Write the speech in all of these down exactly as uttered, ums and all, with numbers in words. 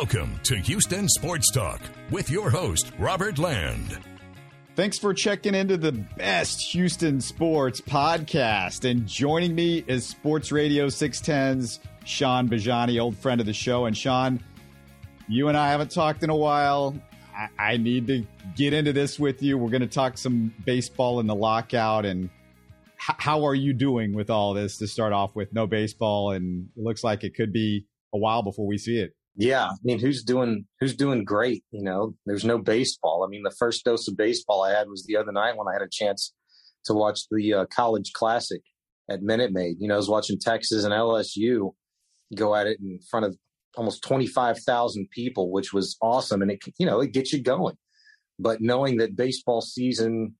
Welcome to Houston Sports Talk with your host, Robert Land. Thanks for checking into the best Houston sports podcast. And joining me is Sports Radio six ten's Sean Bajani, old friend of the show. And Sean, you and I haven't talked in a while. I, I need to get into this with you. We're going to talk some baseball in the lockout. And h- how are you doing with all this to start off with? No baseball, and it looks like it could be a while before we see it. Yeah, I mean, who's doing who's doing great? You know, there's no baseball. I mean, the first dose of baseball I had was the other night when I had a chance to watch the uh, college classic at Minute Maid. You know, I was watching Texas and L S U go at it in front of almost twenty-five thousand people, which was awesome. And, it you know, it gets you going. But knowing that baseball season,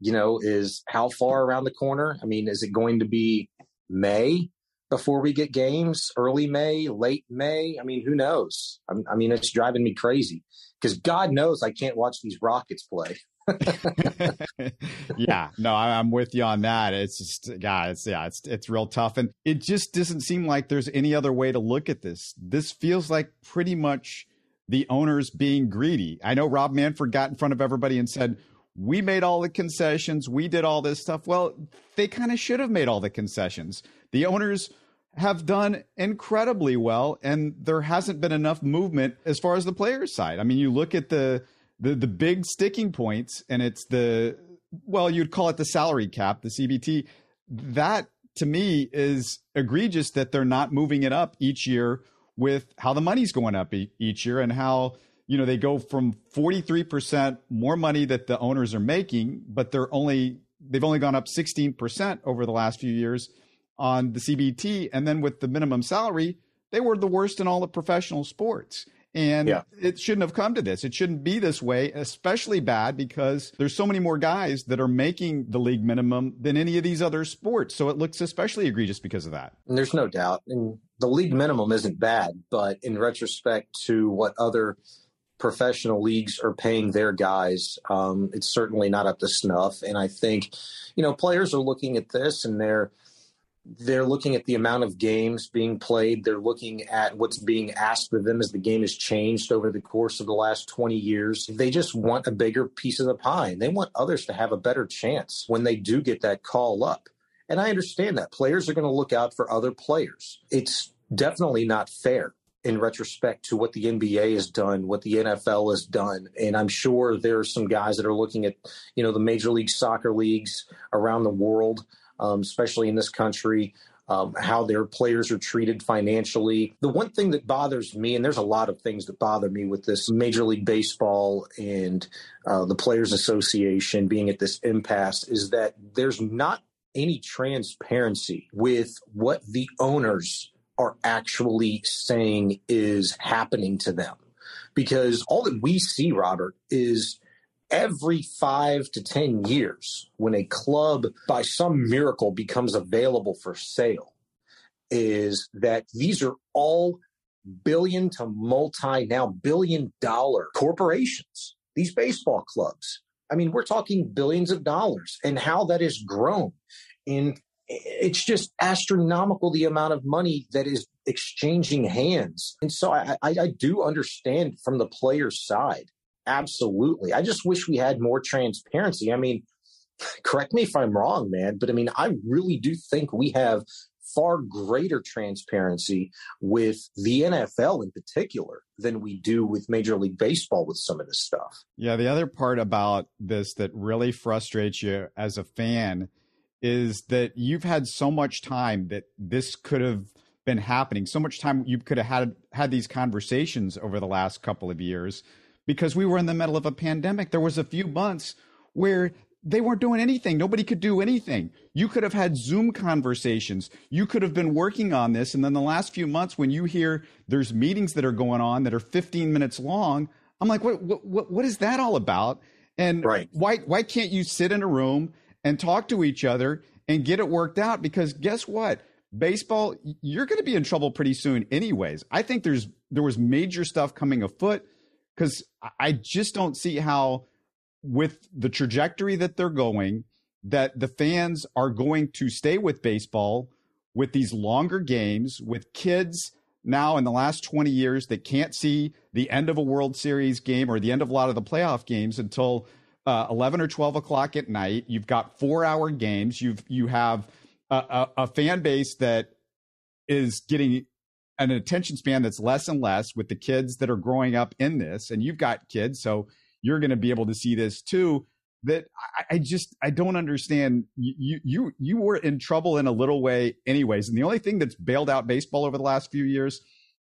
you know, is how far around the corner? I mean, is it going to be May before we get games, early May, late May? I mean, who knows? I'm, I mean, it's driving me crazy because God knows I can't watch these Rockets play. Yeah, no, I'm with you on that. It's just, God, it's, yeah, it's, it's real tough. And it just doesn't seem like there's any other way to look at this. This feels like pretty much the owners being greedy. I know Rob Manfred got in front of everybody and said, we made all the concessions. We did all this stuff. Well, they kind of should have made all the concessions. The owners have done incredibly well, and there hasn't been enough movement as far as the players' side. I mean, you look at the, the the big sticking points, and it's the, well, you'd call it the salary cap, the C B T. That, to me, is egregious that they're not moving it up each year with how the money's going up e- each year and how, you know, they go from forty-three percent more money that the owners are making, but they're only they've only gone up sixteen percent over the last few years on the C B T. And then with the minimum salary, they were the worst in all the professional sports. And yeah. It shouldn't have come to this. It shouldn't be this way, especially bad because there's so many more guys that are making the league minimum than any of these other sports. So it looks especially egregious because of that. And there's no doubt. And the league minimum isn't bad, but in retrospect to what other professional leagues are paying their guys, um, it's certainly not up to snuff. And I think, you know, players are looking at this and they're, They're looking at the amount of games being played. They're looking at what's being asked of them as the game has changed over the course of the last twenty years. They just want a bigger piece of the pie. They want others to have a better chance when they do get that call up. And I understand that. Players are going to look out for other players. It's definitely not fair in retrospect to what the N B A has done, what the N F L has done. And I'm sure there are some guys that are looking at, you know, the Major League Soccer leagues around the world, Um, especially in this country, um, how their players are treated financially. The one thing that bothers me, and there's a lot of things that bother me with this Major League Baseball and uh, the Players Association being at this impasse, is that there's not any transparency with what the owners are actually saying is happening to them. Because all that we see, Robert, is every five to ten years, when a club by some miracle becomes available for sale, is that these are all billion to multi, now billion dollar corporations, these baseball clubs. I mean, we're talking billions of dollars and how that has grown. And it's just astronomical, the amount of money that is exchanging hands. And so I, I, I do understand from the player's side. Absolutely. I just wish we had more transparency. I mean, correct me if I'm wrong, man, but I mean, I really do think we have far greater transparency with the N F L in particular than we do with Major League Baseball with some of this stuff. Yeah. The other part about this that really frustrates you as a fan is that you've had so much time that this could have been happening, so much time you could have had, had these conversations over the last couple of years. Because we were in the middle of a pandemic, there was a few months where they weren't doing anything. Nobody could do anything. You could have had Zoom conversations. You could have been working on this. And then the last few months when you hear there's meetings that are going on that are fifteen minutes long, I'm like, what what what, what is that all about? And right. why why can't you sit in a room and talk to each other and get it worked out? Because guess what? Baseball, you're going to be in trouble pretty soon anyways. I think there's there was major stuff coming afoot. Because I just don't see how, with the trajectory that they're going, that the fans are going to stay with baseball, with these longer games, with kids now in the last twenty years that can't see the end of a World Series game or the end of a lot of the playoff games until uh, eleven or twelve o'clock at night. You've got four hour games. You've, you have a, a, a fan base that is getting an attention span that's less and less with the kids that are growing up in this. And you've got kids, so you're going to be able to see this too. That I, I just, I don't understand. You, you, you were in trouble in a little way anyways. And the only thing that's bailed out baseball over the last few years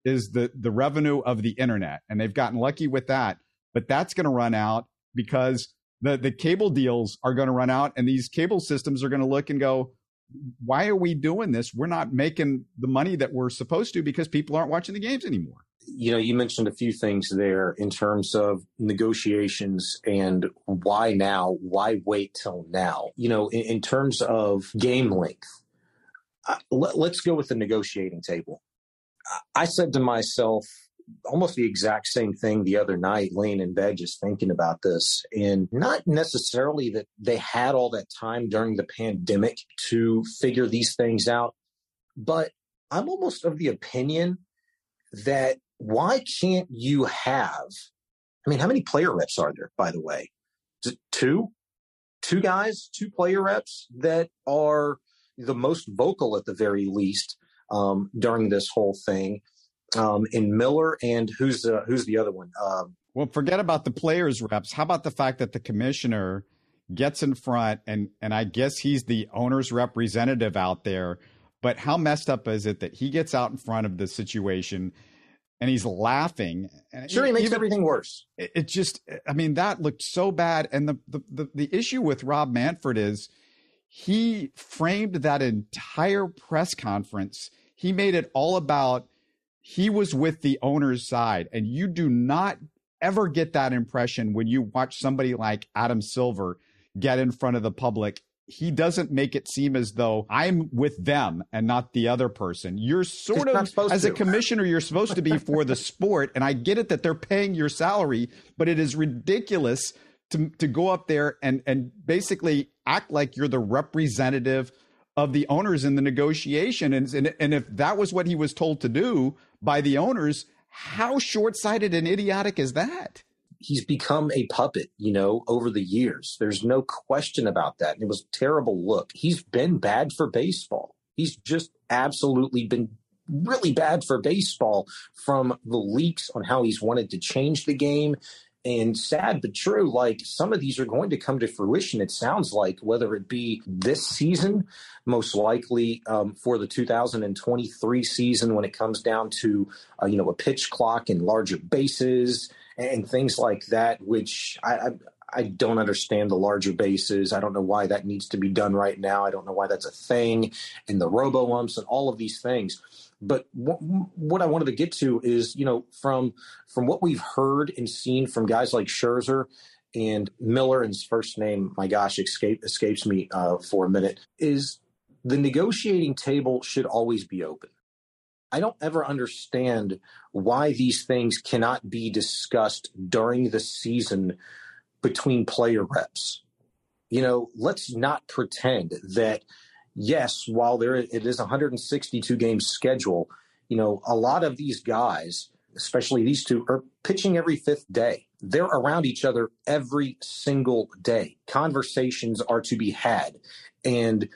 is the, the revenue of the internet. And they've gotten lucky with that, but that's going to run out because the, the cable deals are going to run out, and these cable systems are going to look and go, why are we doing this? We're not making the money that we're supposed to because people aren't watching the games anymore. You know, you mentioned a few things there in terms of negotiations and why now, why wait till now? You know, in, in terms of game length, uh, let, let's go with the negotiating table. I said to myself almost the exact same thing the other night, laying in bed, just thinking about this, and not necessarily that they had all that time during the pandemic to figure these things out, but I'm almost of the opinion that why can't you have, I mean, how many player reps are there, by the way? Two? Two guys, two player reps that are the most vocal at the very least um, during this whole thing. Um, in Miller, and who's the, who's the other one? Um, well, forget about the players' reps. How about the fact that the commissioner gets in front, and and I guess he's the owner's representative out there, but how messed up is it that he gets out in front of the situation and he's laughing? And sure, he makes even, everything worse. It, it just, I mean, that looked so bad. And the, the, the, the issue with Rob Manfred is he framed that entire press conference. He made it all about he was with the owner's side, and you do not ever get that impression when you watch somebody like Adam Silver get in front of the public. He doesn't make it seem as though I'm with them and not the other person. You're sort of, as a commissioner, you're supposed to be for the sport, and I get it that they're paying your salary, but it is ridiculous to to go up there and and basically act like you're the representative of the owners in the negotiation. And, and, and if that was what he was told to do by the owners, how short-sighted and idiotic is that? He's become a puppet, you know, over the years. There's no question about that. And it was a terrible look. He's been bad for baseball. He's just absolutely been really bad for baseball, from the leaks on how he's wanted to change the game. And sad but true, like, some of these are going to come to fruition, it sounds like, whether it be this season, most likely um, for the two thousand twenty-three season when it comes down to, uh, you know, a pitch clock and larger bases and things like that, which I, I, I don't understand the larger bases. I don't know why that needs to be done right now. I don't know why that's a thing, and the robo-umps and all of these things. But what I wanted to get to is, you know, from from what we've heard and seen from guys like Scherzer and Miller, and his first name, my gosh, escape, escapes me uh, for a minute, is the negotiating table should always be open. I don't ever understand why these things cannot be discussed during the season between player reps. You know, let's not pretend that – yes, while there it is a one hundred sixty-two game schedule, you know, a lot of these guys, especially these two, are pitching every fifth day. They're around each other every single day. Conversations are to be had. And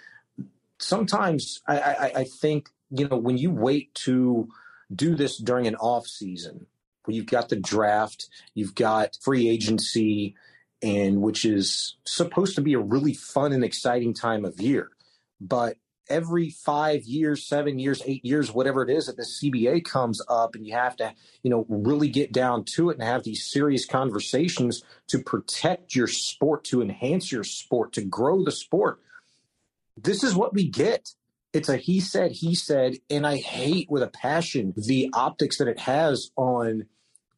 sometimes I, I, I think, you know, when you wait to do this during an off season, where you've got the draft, you've got free agency, and which is supposed to be a really fun and exciting time of year. But every five years, seven years, eight years, whatever it is, that the C B A comes up and you have to, you know, really get down to it and have these serious conversations to protect your sport, to enhance your sport, to grow the sport. This is what we get. It's a he said, he said, and I hate with a passion the optics that it has on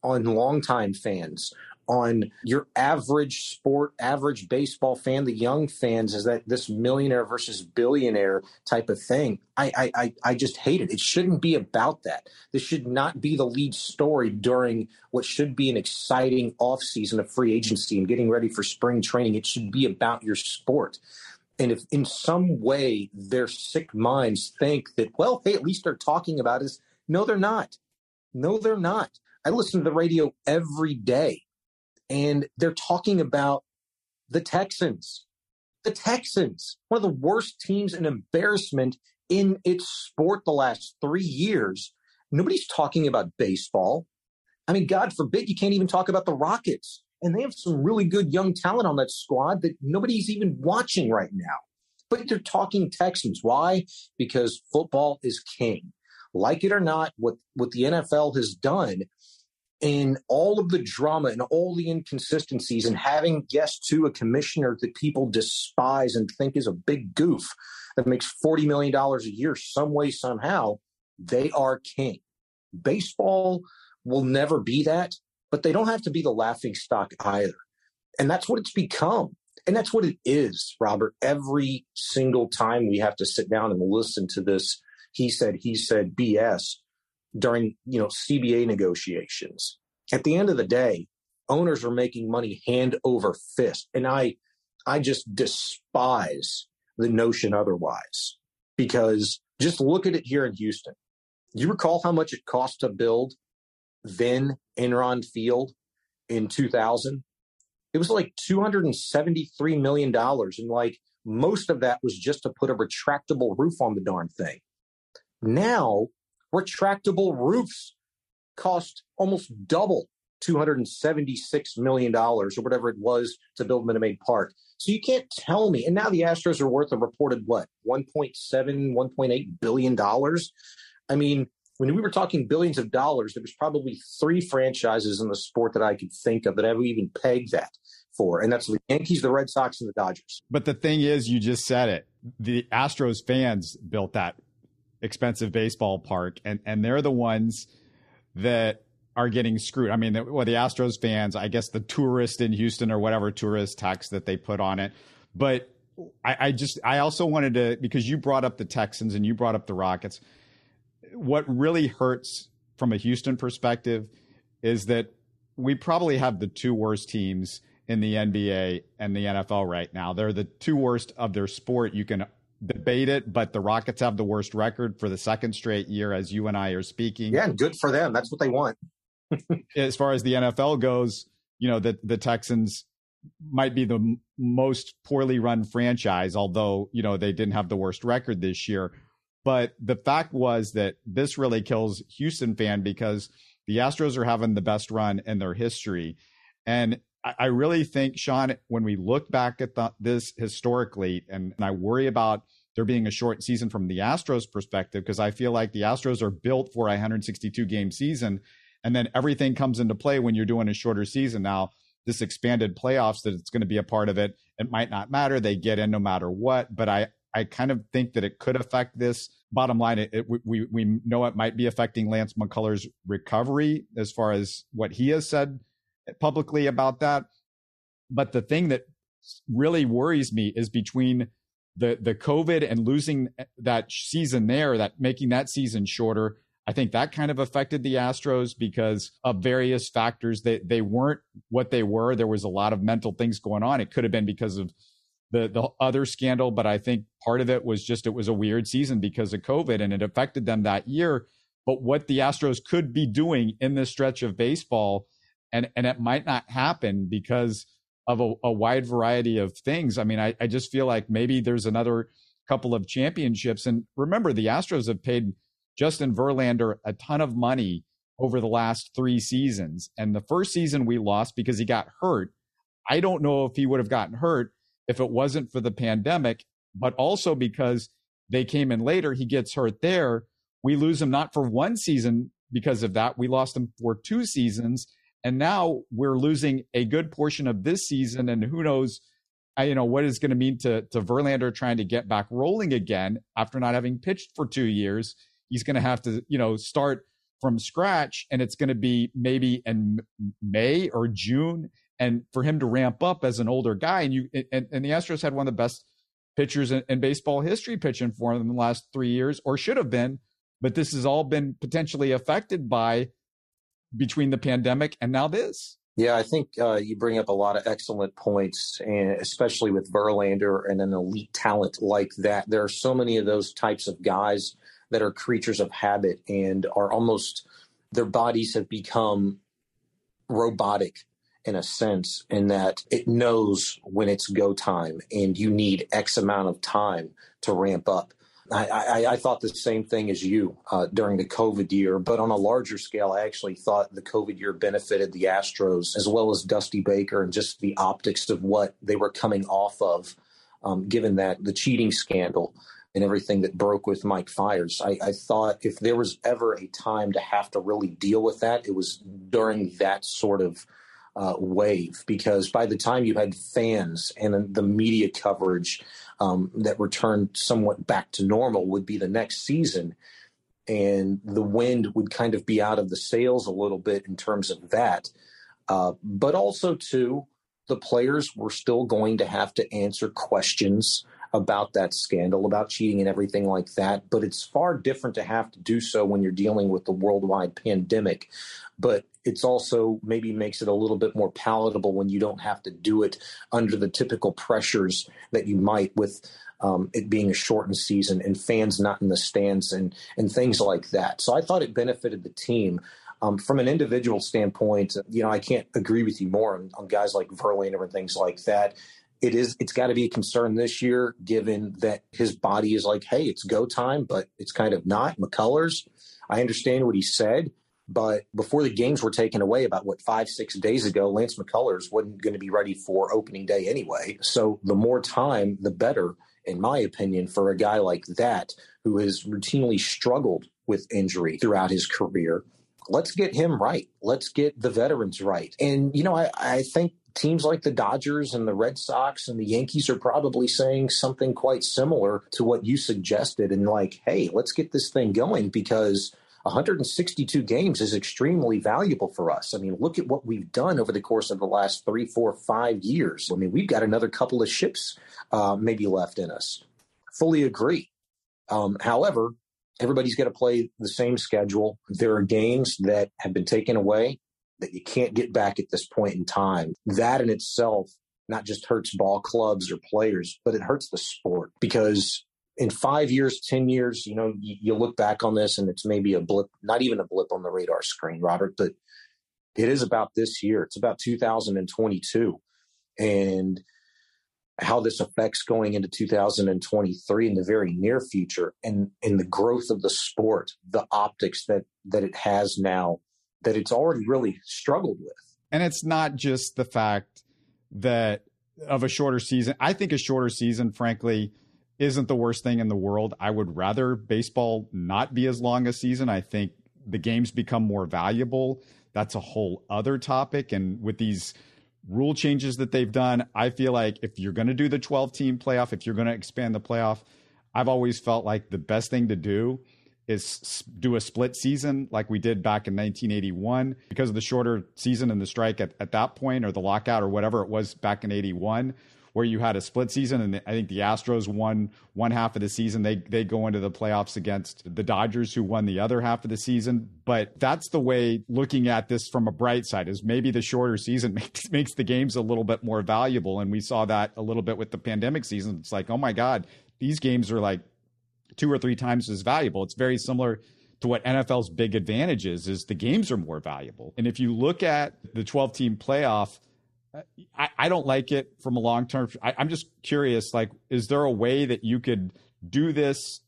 on longtime fans, on your average sport, average baseball fan, the young fans, is that this millionaire versus billionaire type of thing. I, I, I just hate it. It shouldn't be about that. This should not be the lead story during what should be an exciting offseason of free agency and getting ready for spring training. It should be about your sport. And if in some way their sick minds think that, well, hey, at least they're talking about us No, they're not. No, they're not. I listen to the radio every day, and they're talking about the Texans. The Texans, one of the worst teams in embarrassment in its sport the last three years. Nobody's talking about baseball. I mean, God forbid you can't even talk about the Rockets. And they have some really good young talent on that squad that nobody's even watching right now. But they're talking Texans. Why? Because football is king. Like it or not, what, what the N F L has done in all of the drama and all the inconsistencies and having guests to a commissioner that people despise and think is a big goof that makes forty million dollars a year some way, somehow, they are king. Baseball will never be that, but they don't have to be the laughingstock either. And that's what it's become. And that's what it is, Robert. Every single time we have to sit down and listen to this, he said, he said, B S during, you know, C B A negotiations. At the end of the day, owners are making money hand over fist. And I, I just despise the notion otherwise, because just look at it here in Houston. Do you recall how much it cost to build then Enron Field in two thousand? It was like two hundred seventy-three million dollars. And like most of that was just to put a retractable roof on the darn thing. Now, retractable roofs cost almost double, two hundred seventy-six million dollars or whatever it was to build Minute Maid Park. So you can't tell me. And now the Astros are worth a reported, what, one point seven, one point eight billion dollars? I mean, when we were talking billions of dollars, there was probably three franchises in the sport that I could think of that I would even peg that for. And that's the Yankees, the Red Sox, and the Dodgers. But the thing is, you just said it. The Astros fans built that expensive baseball park, and, and they're the ones that are getting screwed. I mean, the, well, the Astros fans, I guess the tourist in Houston or whatever tourist tax that they put on it. But I, I just, I also wanted to, because you brought up the Texans and you brought up the Rockets. What really hurts from a Houston perspective is that we probably have the two worst teams in the N B A and the N F L right now. They're the two worst of their sport. You can debate it, but the Rockets have the worst record for the second straight year as you and I are speaking. Yeah, good for them. That's what they want. As far as the N F L goes, you know, the, the Texans might be the m- most poorly run franchise, although, you know, they didn't have the worst record this year. But the fact was that this really kills Houston fan because the Astros are having the best run in their history. And I really think, Sean, when we look back at the, this historically, and, and I worry about there being a short season from the Astros perspective, because I feel like the Astros are built for a one hundred sixty-two game season. And then everything comes into play when you're doing a shorter season. Now, this expanded playoffs that it's going to be a part of it, it might not matter. They get in no matter what. But I, I kind of think that it could affect this. Bottom line, it, it, we we know it might be affecting Lance McCullers' recovery as far as what he has said publicly about that. But the thing that really worries me is between the the COVID and losing that season there, that making that season shorter. I think that kind of affected the Astros because of various factors. They they weren't what they were. There was a lot of mental things going on. It could have been because of The, the other scandal, but I think part of it was just it was a weird season because of COVID and it affected them that year. But what the Astros could be doing in this stretch of baseball, and, and it might not happen because of a, a wide variety of things. I mean, I, I just feel like maybe there's another couple of championships. And remember, the Astros have paid Justin Verlander a ton of money over the last three seasons. And the first season we lost because he got hurt. I don't know if he would have gotten hurt if it wasn't for the pandemic, but also because they came in later, he gets hurt there. We lose him not for one season because of that. We lost him for two seasons. And now we're losing a good portion of this season. And who knows, I, you know, what it's going to mean to, to Verlander trying to get back rolling again after not having pitched for two years. He's going to have to, you know, start from scratch. And it's going to be maybe in May or June. And for him to ramp up as an older guy, and you and, and the Astros had one of the best pitchers in, in baseball history pitching for them in the last three years, or should have been, but this has all been potentially affected by between the pandemic and now this. Yeah, I think uh, you bring up a lot of excellent points, and especially with Verlander and an elite talent like that. There are so many of those types of guys that are creatures of habit and are almost, their bodies have become robotic in a sense, in that it knows when it's go time and you need X amount of time to ramp up. I, I, I thought the same thing as you uh, during the COVID year, but on a larger scale, I actually thought the COVID year benefited the Astros as well as Dusty Baker and just the optics of what they were coming off of, um, given that the cheating scandal and everything that broke with Mike Fiers. I, I thought if there was ever a time to have to really deal with that, it was during that sort of Uh, wave, because by the time you had fans and the media coverage um, that returned somewhat back to normal would be the next season, and the wind would kind of be out of the sails a little bit in terms of that. Uh, but also, too, the players were still going to have to answer questions about that scandal, about cheating and everything like that. But it's far different to have to do so when you're dealing with the worldwide pandemic. But it's also maybe makes it a little bit more palatable when you don't have to do it under the typical pressures that you might with um, it being a shortened season and fans not in the stands and, and things like that. So I thought it benefited the team. Um, from an individual standpoint, you know, I can't agree with you more on, on guys like Verlander and things like that. It is, it's got to be a concern this year, given that his body is like, hey, it's go time, but it's kind of not. McCullers, I understand what he said. But before the games were taken away about, what, five, six days ago, Lance McCullers wasn't going to be ready for opening day anyway. So the more time, the better, in my opinion, for a guy like that who has routinely struggled with injury throughout his career. Let's get him right. Let's get the veterans right. And, you know, I, I think teams like the Dodgers and the Red Sox and the Yankees are probably saying something quite similar to what you suggested. And like, hey, let's get this thing going, because one hundred sixty-two games is extremely valuable for us. I mean, look at what we've done over the course of the last three, four, five years. I mean, we've got another couple of ships uh, maybe left in us. Fully agree. Um, however, everybody's got to play the same schedule. There are games that have been taken away that you can't get back at this point in time. That in itself not just hurts ball clubs or players, but it hurts the sport, because in five years, ten years, you know, you, you look back on this and it's maybe a blip, not even a blip on the radar screen, Robert, but it is about this year. It's about two thousand twenty-two and how this affects going into two thousand twenty-three in the very near future, and in the growth of the sport, the optics that, that it has now, that it's already really struggled with. And it's not just the fact that of a shorter season. I think a shorter season, frankly, isn't the worst thing in the world. I would rather baseball not be as long a season. I think the games become more valuable. That's a whole other topic. And with these rule changes that they've done, I feel like if you're going to do the twelve-team playoff, if you're going to expand the playoff, I've always felt like the best thing to do is do a split season like we did back in nineteen eighty-one, because of the shorter season and the strike at, at that point, or the lockout or whatever it was back in eighty-one. Where you had a split season, and I think the Astros won one half of the season. They they go into the playoffs against the Dodgers, who won the other half of the season. But that's the way, looking at this from a bright side, is maybe the shorter season makes, makes the games a little bit more valuable. And we saw that a little bit with the pandemic season. It's like, oh my God, these games are like two or three times as valuable. It's very similar to what N F L's big advantage is, is the games are more valuable. And if you look at the twelve-team playoff, I, I don't like it from a long term. I, I'm just curious, like, is there a way that you could do this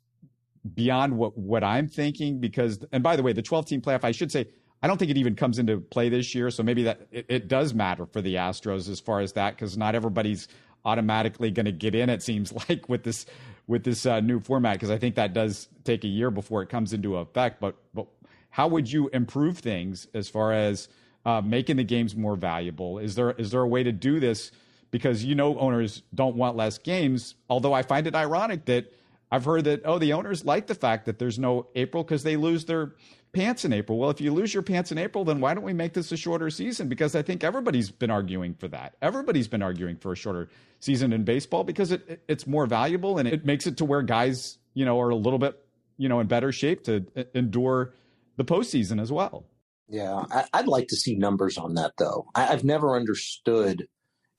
beyond what, what I'm thinking? Because, and by the way, the twelve-team playoff, I should say, I don't think it even comes into play this year. So maybe that it, it does matter for the Astros as far as that, because not everybody's automatically going to get in, it seems like, with this with this uh, new format, because I think that does take a year before it comes into effect. But, but how would you improve things as far as Uh, making the games more valuable? Is there is there a way to do this? Because, you know, owners don't want less games, although I find it ironic that I've heard that, oh, the owners like the fact that there's no April because they lose their pants in April. Well, if you lose your pants in April, then why don't we make this a shorter season? Because I think everybody's been arguing for that. Everybody's been arguing for a shorter season in baseball because it, it it's more valuable, and it makes it to where guys, you know, are a little bit, you know, in better shape to endure the postseason as well. Yeah, I'd like to see numbers on that, though. I've never understood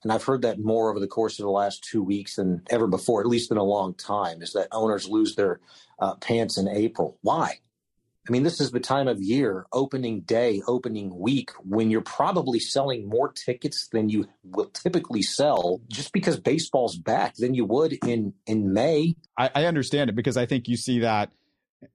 And I've heard that more over the course of the last two weeks than ever before, at least in a long time, is that owners lose their uh, pants in April. Why? I mean, this is the time of year, opening day, opening week, when you're probably selling more tickets than you will typically sell just because baseball's back than you would in, in May. I, I understand it because I think you see that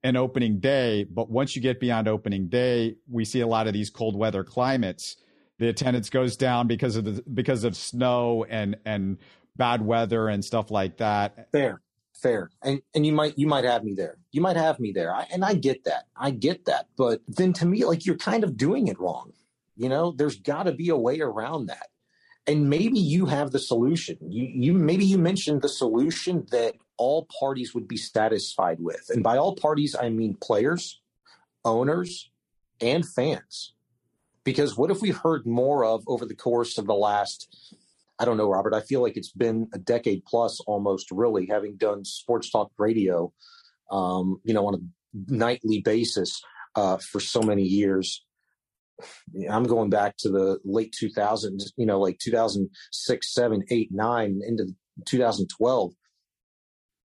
in opening day. But once you get beyond opening day, we see a lot of these cold weather climates. The attendance goes down because of the because of snow and and bad weather and stuff like that. Fair, fair. And and you might you might have me there. You might have me there. I, and I get that. I get that. But then to me, like, you're kind of doing it wrong. You know, there's got to be a way around that. And maybe you have the solution. You you maybe you mentioned the solution that all parties would be satisfied with. And by all parties, I mean players, owners, and fans. Because what have we heard more of over the course of the last, I don't know, Robert, I feel like it's been a decade plus almost, really, having done sports talk radio, um, you know, on a nightly basis uh, for so many years. I'm going back to the late two thousands, you know, like two thousand six, seven, eight, nine, into two thousand twelve.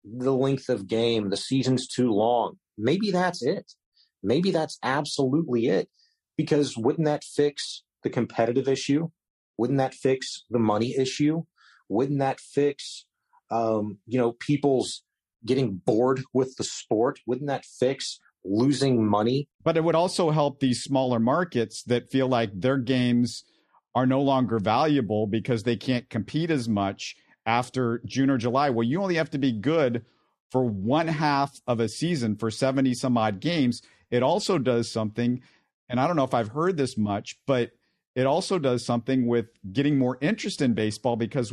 The length of game, the season's too long. Maybe that's it. Maybe that's absolutely it. Because wouldn't that fix the competitive issue? Wouldn't that fix the money issue? Wouldn't that fix, um, you know, people's getting bored with the sport? Wouldn't that fix losing money? But it would also help these smaller markets that feel like their games are no longer valuable because they can't compete as much after June or July. Well, you only have to be good for one half of a season for seventy some odd games. It also does something. And I don't know if I've heard this much, but it also does something with getting more interest in baseball, because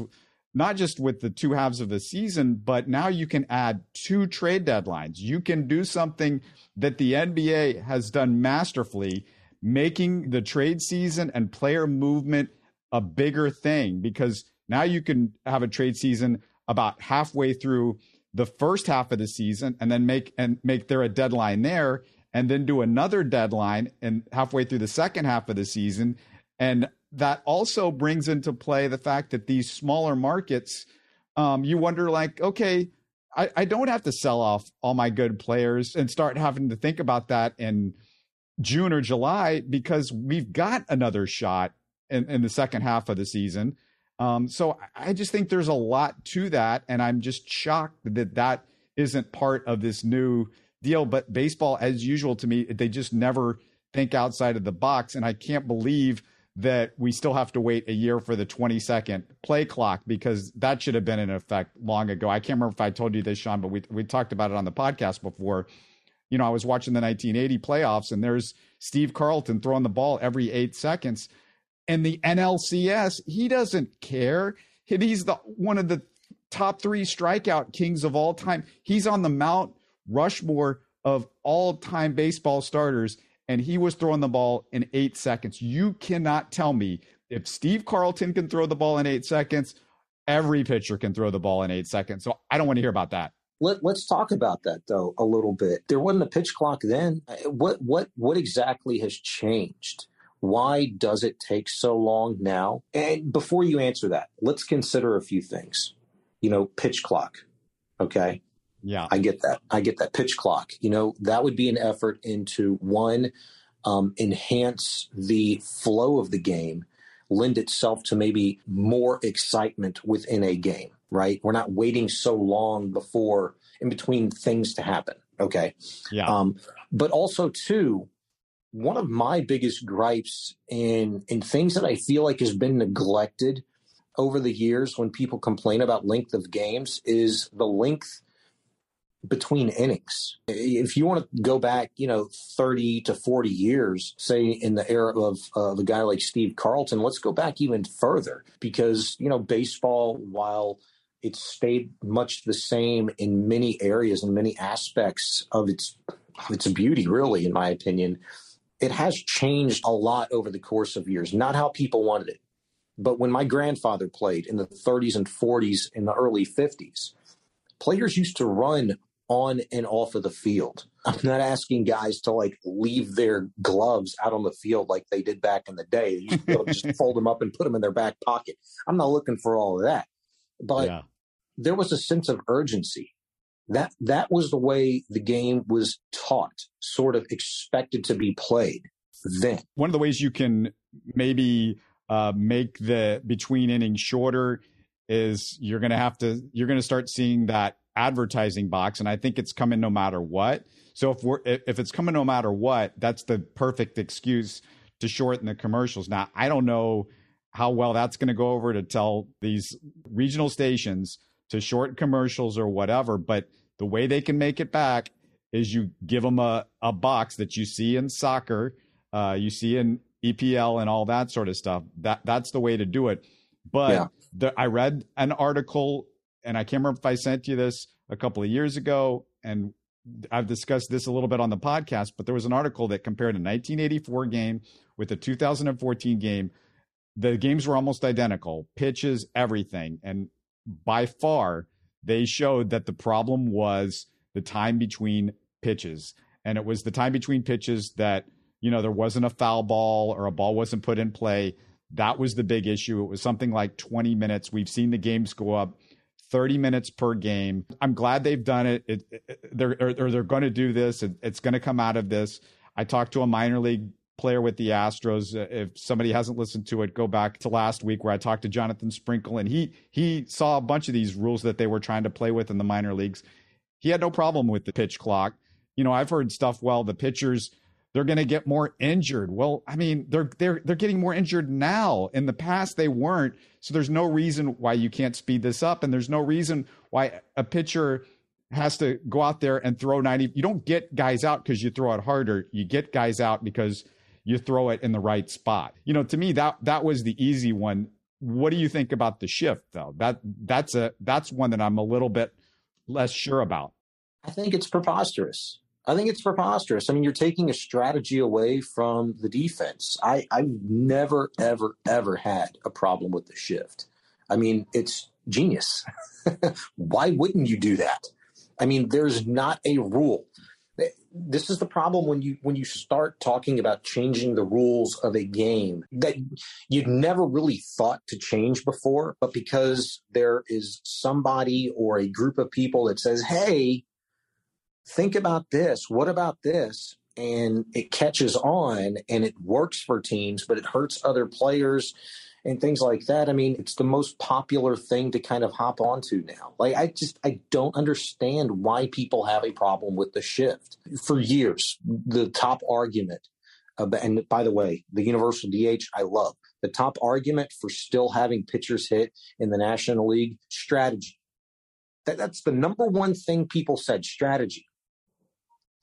not just with the two halves of the season, but now you can add two trade deadlines. You can do something that the N B A has done masterfully, making the trade season and player movement a bigger thing, because now you can have a trade season about halfway through the first half of the season and then make and make there a deadline there. And then do another deadline and halfway through the second half of the season. And that also brings into play the fact that these smaller markets, um, you wonder, like, okay, I, I don't have to sell off all my good players and start having to think about that in June or July, because we've got another shot in, in the second half of the season. Um, so I just think there's a lot to that. And I'm just shocked that that isn't part of this new deal. But baseball, as usual, to me, they just never think outside of the box. And I can't believe that we still have to wait a year for the twenty-second play clock, because that should have been in effect long ago. I can't remember if I told you this, Sean, but we we talked about it on the podcast before. You know, I was watching the nineteen eighty playoffs, and there's Steve Carlton throwing the ball every eight seconds. And the N L C S, he doesn't care. He's the one of the top three strikeout kings of all time. He's on the Mount Rushmore of all-time baseball starters, and he was throwing the ball in eight seconds. You cannot tell me if Steve Carlton can throw the ball in eight seconds, every pitcher can throw the ball in eight seconds. So I don't want to hear about that. Let, let's talk about that, though, a little bit. There wasn't a pitch clock then. What, what, what exactly has changed? Why does it take so long now? And before you answer that, let's consider a few things. You know, pitch clock, okay? Yeah, I get that. I get that pitch clock. You know, that would be an effort into, one, um, enhance the flow of the game, lend itself to maybe more excitement within a game, right? We're not waiting so long before in between things to happen. Okay. Yeah. Um, but also, two, one of my biggest gripes in, in things that I feel like has been neglected over the years when people complain about length of games is the length between innings. If you want to go back, you know, thirty to forty years, say in the era of, of a guy like Steve Carlton, let's go back even further, because, you know, baseball, while it stayed much the same in many areas and many aspects of its, of its beauty, really, in my opinion, it has changed a lot over the course of years, not how people wanted it. But when my grandfather played in the thirties and forties and the early fifties, players used to run on and off of the field. I'm not asking guys to like leave their gloves out on the field like they did back in the day. You know, just fold them up and put them in their back pocket. I'm not looking for all of that. But yeah. There was a sense of urgency. That that was the way the game was taught, sort of expected to be played then. One of the ways you can maybe uh, make the between innings shorter is you're going to have to you're going to start seeing that advertising box, and I think it's coming no matter what. So if we're if it's coming no matter what, that's the perfect excuse to shorten the commercials. Now, I don't know how well that's going to go over to tell these regional stations to short commercials or whatever, but the way they can make it back is you give them a, a box that you see in soccer, uh, you see in E P L and all that sort of stuff. That that's the way to do it. But yeah. the, I read an article, and I can't remember if I sent you this a couple of years ago, and I've discussed this a little bit on the podcast, but there was an article that compared a nineteen eighty-four game with a two thousand fourteen game. The games were almost identical, pitches, everything, and by far, they showed that the problem was the time between pitches. And it was the time between pitches that, you know, there wasn't a foul ball or a ball wasn't put in play. That was the big issue. It was something like twenty minutes. We've seen the games go up thirty minutes per game. I'm glad they've done it. it, it they're or they're going to do this. It, it's going to come out of this. I talked to a minor league player with the Astros. If somebody hasn't listened to it, go back to last week where I talked to Jonathan Sprinkle, and he he saw a bunch of these rules that they were trying to play with in the minor leagues. He had no problem with the pitch clock. You know, I've heard stuff, well, the pitchers, they're going to get more injured. Well, I mean, they're they're they're getting more injured now. In the past, they weren't. So there's no reason why you can't speed this up, and there's no reason why a pitcher has to go out there and throw ninety. You don't get guys out because you throw it harder. You get guys out because you throw it in the right spot. You know, to me, that that was the easy one. What do you think about the shift, though? That that's a that's one that I'm a little bit less sure about. I think it's preposterous. I think it's preposterous. I mean, you're taking a strategy away from the defense. I, I've never, ever, ever had a problem with the shift. I mean, it's genius. Why wouldn't you do that? I mean, there's not a rule. This is the problem when you when you start talking about changing the rules of a game that you'd never really thought to change before, but because there is somebody or a group of people that says, hey, think about this, what about this? And it catches on and it works for teams, but it hurts other players and things like that. I mean, it's the most popular thing to kind of hop onto now. Like, I just, I don't understand why people have a problem with the shift. For years, the top argument, about, and by the way, the universal D H, I love. The top argument for still having pitchers hit in the National League, strategy. That, that's the number one thing people said, strategy.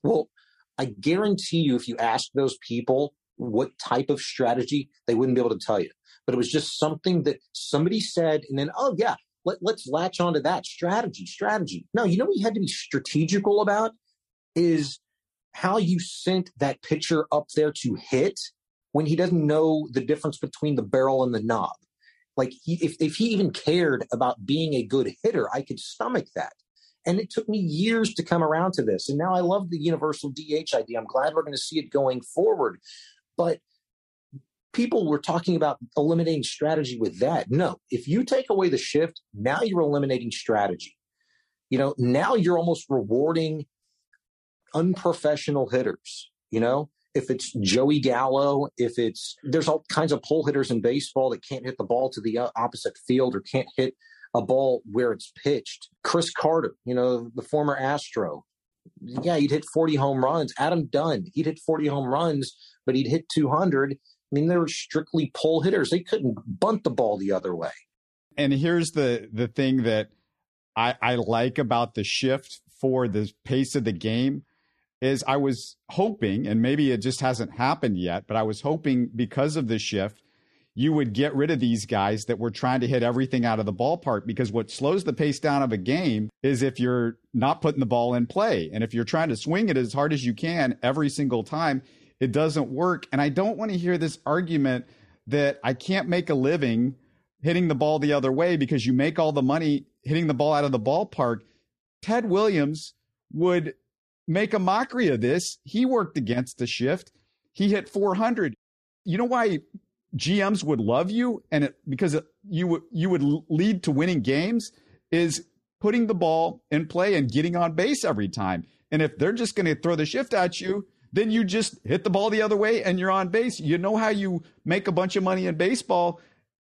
Well, I guarantee you, if you ask those people what type of strategy, they wouldn't be able to tell you. But it was just something that somebody said, and then, oh, yeah, let, let's latch onto that strategy, strategy. No, you know what you had to be strategical about is how you sent that pitcher up there to hit when he doesn't know the difference between the barrel and the knob. Like, he, if, if he even cared about being a good hitter, I could stomach that. And it took me years to come around to this. And now I love the universal D H idea. I'm glad we're going to see it going forward. But people were talking about eliminating strategy with that. No, if you take away the shift, now you're eliminating strategy. You know, now you're almost rewarding unprofessional hitters. You know, if it's Joey Gallo, if it's, there's all kinds of pull hitters in baseball that can't hit the ball to the opposite field or can't hit a ball where it's pitched. Chris Carter, you know, the former Astro. Yeah, he'd hit forty home runs. Adam Dunn, he'd hit forty home runs, but he'd hit two hundred. I mean, they were strictly pull hitters. They couldn't bunt the ball the other way. And here's the the thing that I, I like about the shift for the pace of the game is I was hoping, and maybe it just hasn't happened yet, but I was hoping because of the shift, you would get rid of these guys that were trying to hit everything out of the ballpark, because what slows the pace down of a game is if you're not putting the ball in play. And if you're trying to swing it as hard as you can every single time, it doesn't work. And I don't want to hear this argument that I can't make a living hitting the ball the other way because you make all the money hitting the ball out of the ballpark. Ted Williams would make a mockery of this. He worked against the shift. He hit four hundred. You know why G Ms would love you, and it, because you would you would lead to winning games, is putting the ball in play and getting on base every time. And if they're just going to throw the shift at you, then you just hit the ball the other way and you're on base. You know how you make a bunch of money in baseball?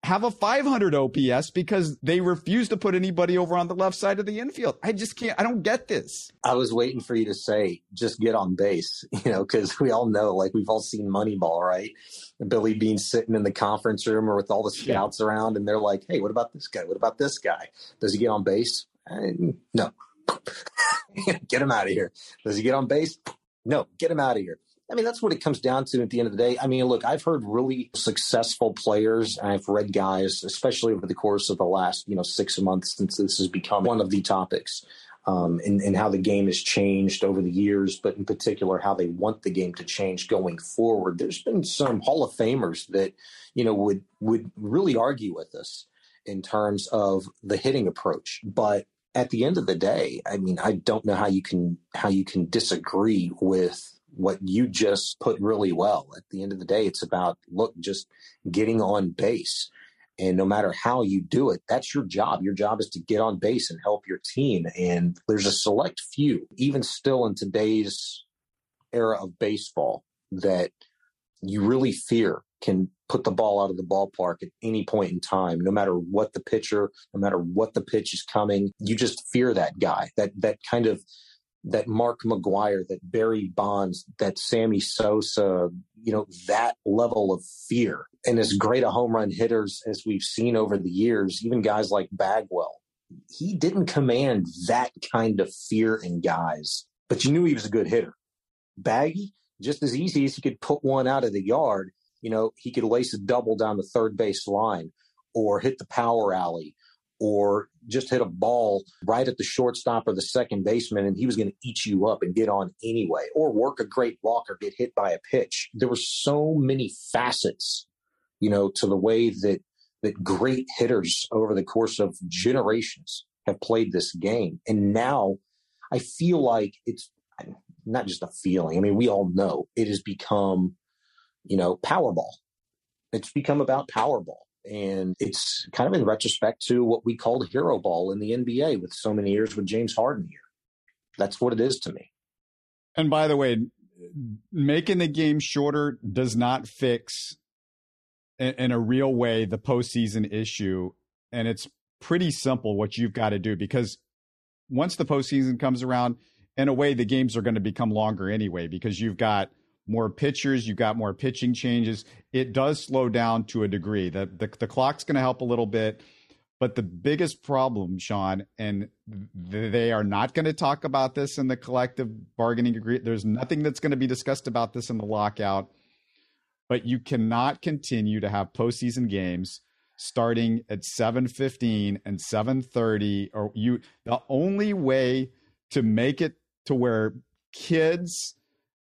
Have a five hundred O P S, because they refuse to put anybody over on the left side of the infield. I just can't. I don't get this. I was waiting for you to say, just get on base, you know, because we all know, like, we've all seen Moneyball, right? And Billy Beane sitting in the conference room or with all the scouts yeah. around, and they're like, hey, what about this guy? What about this guy? Does he get on base? And, no. Get him out of here. Does he get on base? No, get him out of here. I mean, that's what it comes down to at the end of the day. I mean, look, I've heard really successful players, and I've read guys, especially over the course of the last, you know, six months since this has become one of the topics, um, and, and how the game has changed over the years, but in particular, how they want the game to change going forward. There's been some Hall of Famers that, you know, would, would really argue with us in terms of the hitting approach. But at the end of the day, I mean, I don't know how you can, how you can disagree with what you just put really well. At the end of the day, it's about, look, just getting on base. And no matter how you do it, that's your job. Your job is to get on base and help your team. And there's a select few, even still in today's era of baseball, that you really fear can put the ball out of the ballpark at any point in time, no matter what the pitcher, no matter what the pitch is coming. You just fear that guy, that that kind of that Mark McGwire, that Barry Bonds, that Sammy Sosa, you know, that level of fear. And as great a home run hitters as we've seen over the years, even guys like Bagwell, he didn't command that kind of fear in guys, but you knew he was a good hitter. Baggy, just as easy as he could put one out of the yard, you know, he could lace a double down the third base line or hit the power alley, or just hit a ball right at the shortstop or the second baseman, and he was going to eat you up and get on anyway, or work a great walk or get hit by a pitch. There were so many facets, you know, to the way that that great hitters over the course of generations have played this game. And now I feel like it's not just a feeling. I mean, we all know it has become, you know, Powerball. It's become about Powerball. And it's kind of in retrospect to what we called hero ball in the N B A with so many years with James Harden here. That's what it is to me. And by the way, making the game shorter does not fix in, in a real way the postseason issue. And it's pretty simple what you've got to do, because once the postseason comes around, in a way, the games are going to become longer anyway, because you've got more pitchers, you got more pitching changes. It does slow down to a degree. The, the, the clock's going to help a little bit. But the biggest problem, Sean, and th- they are not going to talk about this in the collective bargaining agreement. There's nothing that's going to be discussed about this in the lockout. But you cannot continue to have postseason games starting at seven fifteen and seven thirty. Or you, the only way to make it to where kids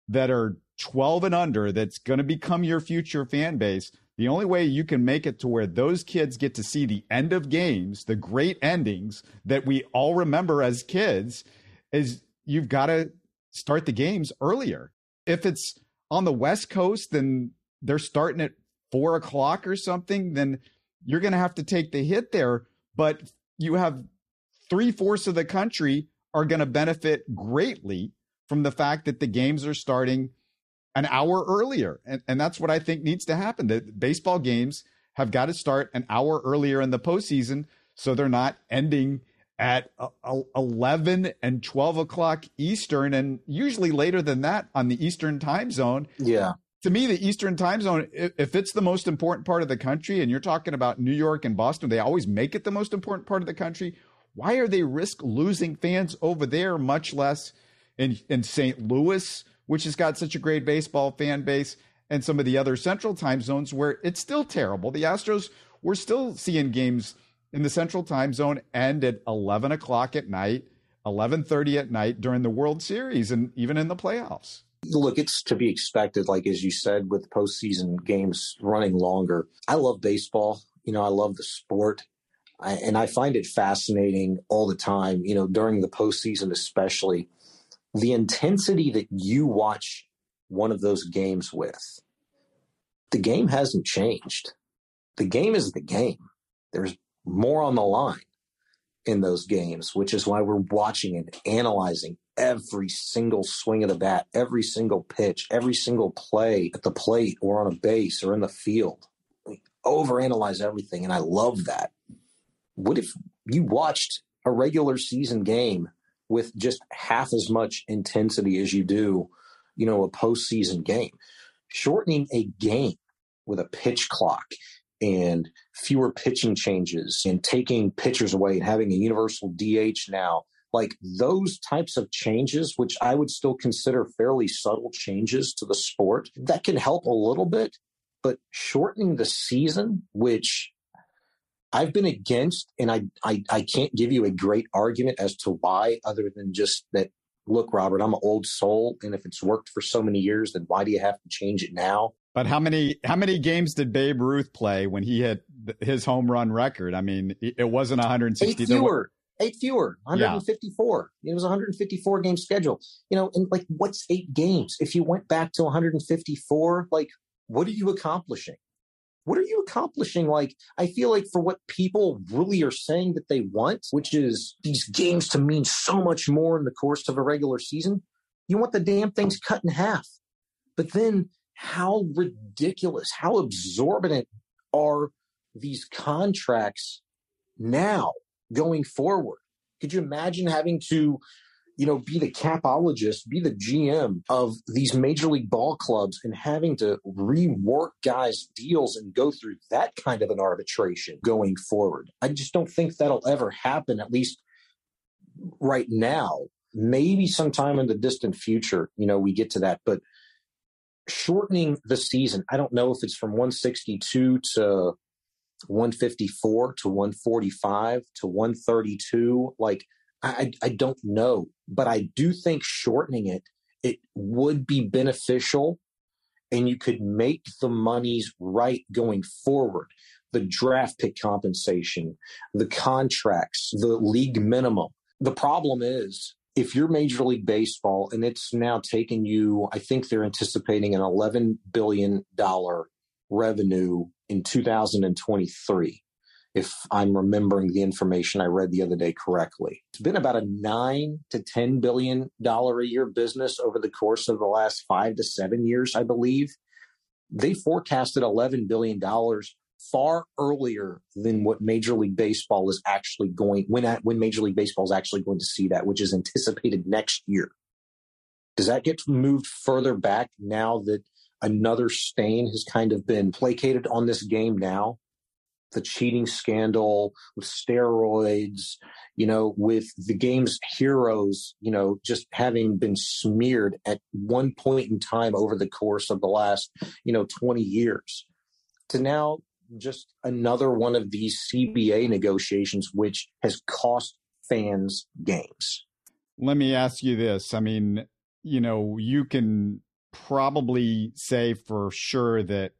that are twelve and under, that's going to become your future fan base, the only way you can make it to where those kids get to see the end of games, the great endings that we all remember as kids, is you've got to start the games earlier. If it's on the West Coast, then they're starting at four o'clock or something, then you're going to have to take the hit there. But you have three-fourths of the country are going to benefit greatly from the fact that the games are starting an hour earlier. And, and that's what I think needs to happen. The baseball games have got to start an hour earlier in the postseason, so they're not ending at eleven and twelve o'clock Eastern, and usually later than that on the Eastern time zone. Yeah. To me, the Eastern time zone, if it's the most important part of the country, and you're talking about New York and Boston, they always make it the most important part of the country. Why are they risk losing fans over there, much less in, in Saint Louis, which has got such a great baseball fan base, and some of the other central time zones where it's still terrible? The Astros were still seeing games in the central time zone end at eleven o'clock at night, eleven thirty at night during the World Series, and even in the playoffs. Look, it's to be expected, like as you said, with postseason games running longer. I love baseball. You know, I love the sport. I, and I find it fascinating all the time, you know, during the postseason especially, the intensity that you watch one of those games with, the game hasn't changed. The game is the game. There's more on the line in those games, which is why we're watching and analyzing every single swing of the bat, every single pitch, every single play at the plate or on a base or in the field. We overanalyze everything, and I love that. What if you watched a regular season game with just half as much intensity as you do, you know, a postseason game? Shortening a game with a pitch clock and fewer pitching changes and taking pitchers away and having a universal D H now, like those types of changes, which I would still consider fairly subtle changes to the sport, that can help a little bit. But shortening the season, which I've been against, and I, I, I can't give you a great argument as to why, other than just that, look, Robert, I'm an old soul, and if it's worked for so many years, then why do you have to change it now? But how many how many games did Babe Ruth play when he hit his home run record? I mean, it wasn't one hundred sixty. Eight fewer, eight fewer, one hundred fifty-four. Yeah. It was one hundred fifty-four game schedule. You know, and like, what's eight games? If you went back to one hundred fifty-four, like, what are you accomplishing? What are you accomplishing? Like, I feel like for what people really are saying that they want, which is these games to mean so much more in the course of a regular season, you want the damn things cut in half. But then how ridiculous, how exorbitant are these contracts now going forward? Could you imagine having to, you know, be the capologist, be the G M of these major league ball clubs and having to rework guys' deals and go through that kind of an arbitration going forward? I just don't think that'll ever happen, at least right now. Maybe sometime in the distant future, you know, we get to that. But shortening the season, I don't know if it's from one sixty-two to one fifty-four to one forty-five to one thirty-two, like, I, I don't know, but I do think shortening it, it would be beneficial, and you could make the monies right going forward. The draft pick compensation, the contracts, the league minimum. The problem is, if you're Major League Baseball, and it's now taken you, I think they're anticipating an eleven billion dollars revenue in two thousand twenty-three. If I'm remembering the information I read the other day correctly, it's been about a nine to ten billion dollars a year business over the course of the last five to seven years, I believe. They forecasted eleven billion dollars far earlier than what Major League Baseball is actually going, when, when Major League Baseball is actually going to see that, which is anticipated next year. Does that get moved further back now that another stain has kind of been placated on this game now? The cheating scandal with steroids, you know, with the game's heroes, you know, just having been smeared at one point in time over the course of the last, you know, twenty years, to now just another one of these C B A negotiations, which has cost fans games. Let me ask you this. I mean, you know, you can probably say for sure that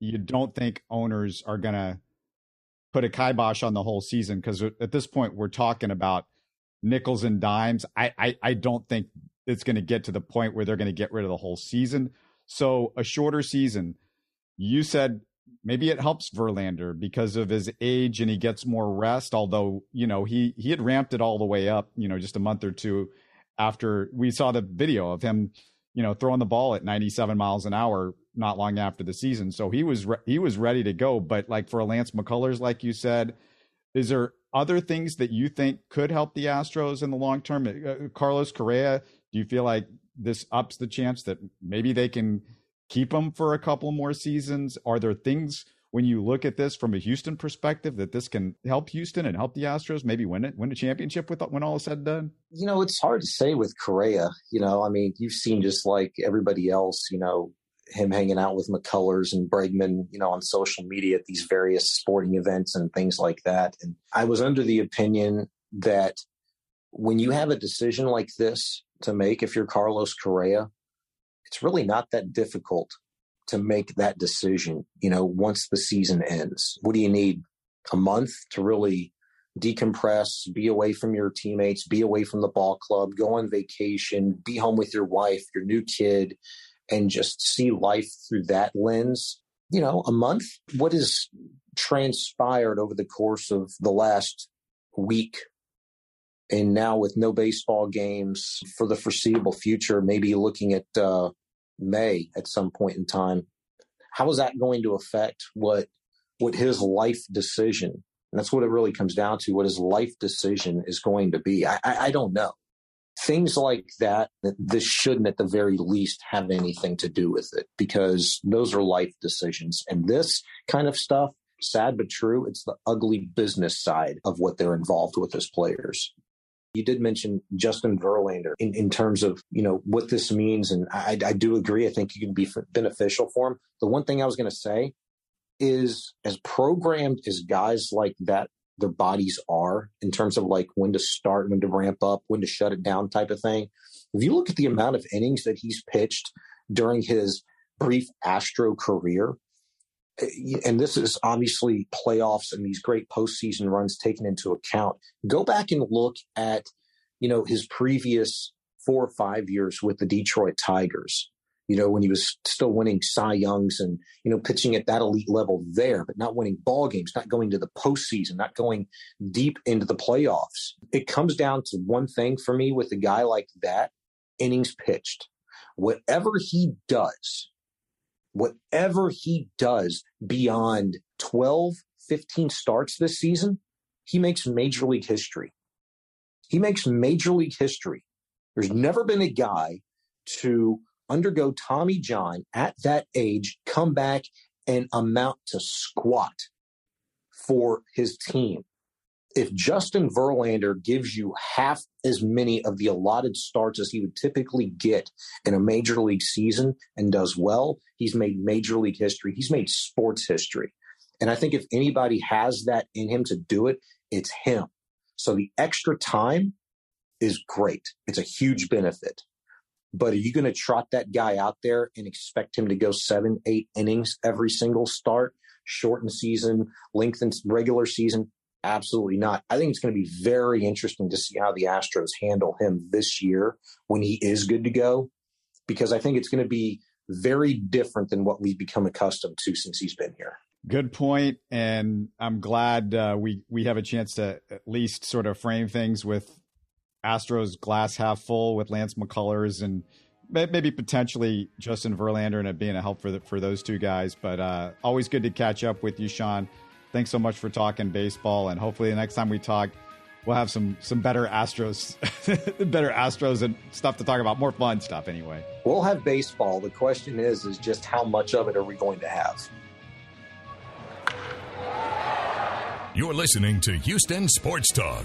you don't think owners are going to put a kibosh on the whole season, because at this point we're talking about nickels and dimes. I, I, I don't think it's going to get to the point where they're going to get rid of the whole season. So a shorter season, you said maybe it helps Verlander because of his age and he gets more rest. Although, you know, he, he had ramped it all the way up, you know, just a month or two after we saw the video of him, you know, throwing the ball at ninety-seven miles an hour. Not long after the season. So he was, re- he was ready to go. But like for a Lance McCullers, like you said, is there other things that you think could help the Astros in the long term? Uh, Carlos Correa, do you feel like this ups the chance that maybe they can keep him for a couple more seasons? Are there things when you look at this from a Houston perspective that this can help Houston and help the Astros maybe win it, win a championship with when all is said and done? You know, it's hard to say with Correa, you know, I mean, you've seen just like everybody else, you know, him hanging out with McCullers and Bregman, you know, on social media at these various sporting events and things like that. And I was under the opinion that when you have a decision like this to make, if you're Carlos Correa, it's really not that difficult to make that decision, you know, once the season ends. What do you need? A month to really decompress, be away from your teammates, be away from the ball club, go on vacation, be home with your wife, your new kid, and just see life through that lens. You know, a month, what has transpired over the course of the last week, and now with no baseball games for the foreseeable future, maybe looking at uh, May at some point in time, how is that going to affect what what his life decision? And that's what it really comes down to, what his life decision is going to be. I, I, I don't know. Things like that, this shouldn't at the very least have anything to do with it, because those are life decisions. And this kind of stuff, sad but true, it's the ugly business side of what they're involved with as players. You did mention Justin Verlander in, in terms of, you know, what this means. And I, I do agree. I think you can be beneficial for him. The one thing I was going to say is, as programmed as guys like that, their bodies are, in terms of like when to start, when to ramp up, when to shut it down type of thing. If you look at the amount of innings that he's pitched during his brief Astro career, and this is obviously playoffs and these great postseason runs taken into account, go back and look at, you know, his previous four or five years with the Detroit Tigers. You know, when he was still winning Cy Youngs and, you know, pitching at that elite level there, but not winning ball games, not going to the postseason, not going deep into the playoffs. It comes down to one thing for me with a guy like that, innings pitched. Whatever he does, whatever he does beyond twelve, fifteen starts this season, he makes Major League history. He makes Major League history. There's never been a guy to undergo Tommy John at that age, come back and amount to squat for his team. If Justin Verlander gives you half as many of the allotted starts as he would typically get in a Major League season and does well, he's made Major League history. He's made sports history. And I think if anybody has that in him to do it, it's him. So the extra time is great. It's a huge benefit. But are you going to trot that guy out there and expect him to go seven, eight innings every single start, shorten season, lengthen regular season? Absolutely not. I think it's going to be very interesting to see how the Astros handle him this year when he is good to go, because I think it's going to be very different than what we've become accustomed to since he's been here. Good point. And I'm glad uh, we, we have a chance to at least sort of frame things with Astros glass half full with Lance McCullers and maybe potentially Justin Verlander, and it being a help for the, for those two guys. But uh, always good to catch up with you, Sean. Thanks so much for talking baseball, and hopefully the next time we talk, we'll have some some better Astros, better Astros and stuff to talk about, more fun stuff anyway. We'll have baseball. The question is, is just how much of it are we going to have? You're listening to Houston Sports Talk.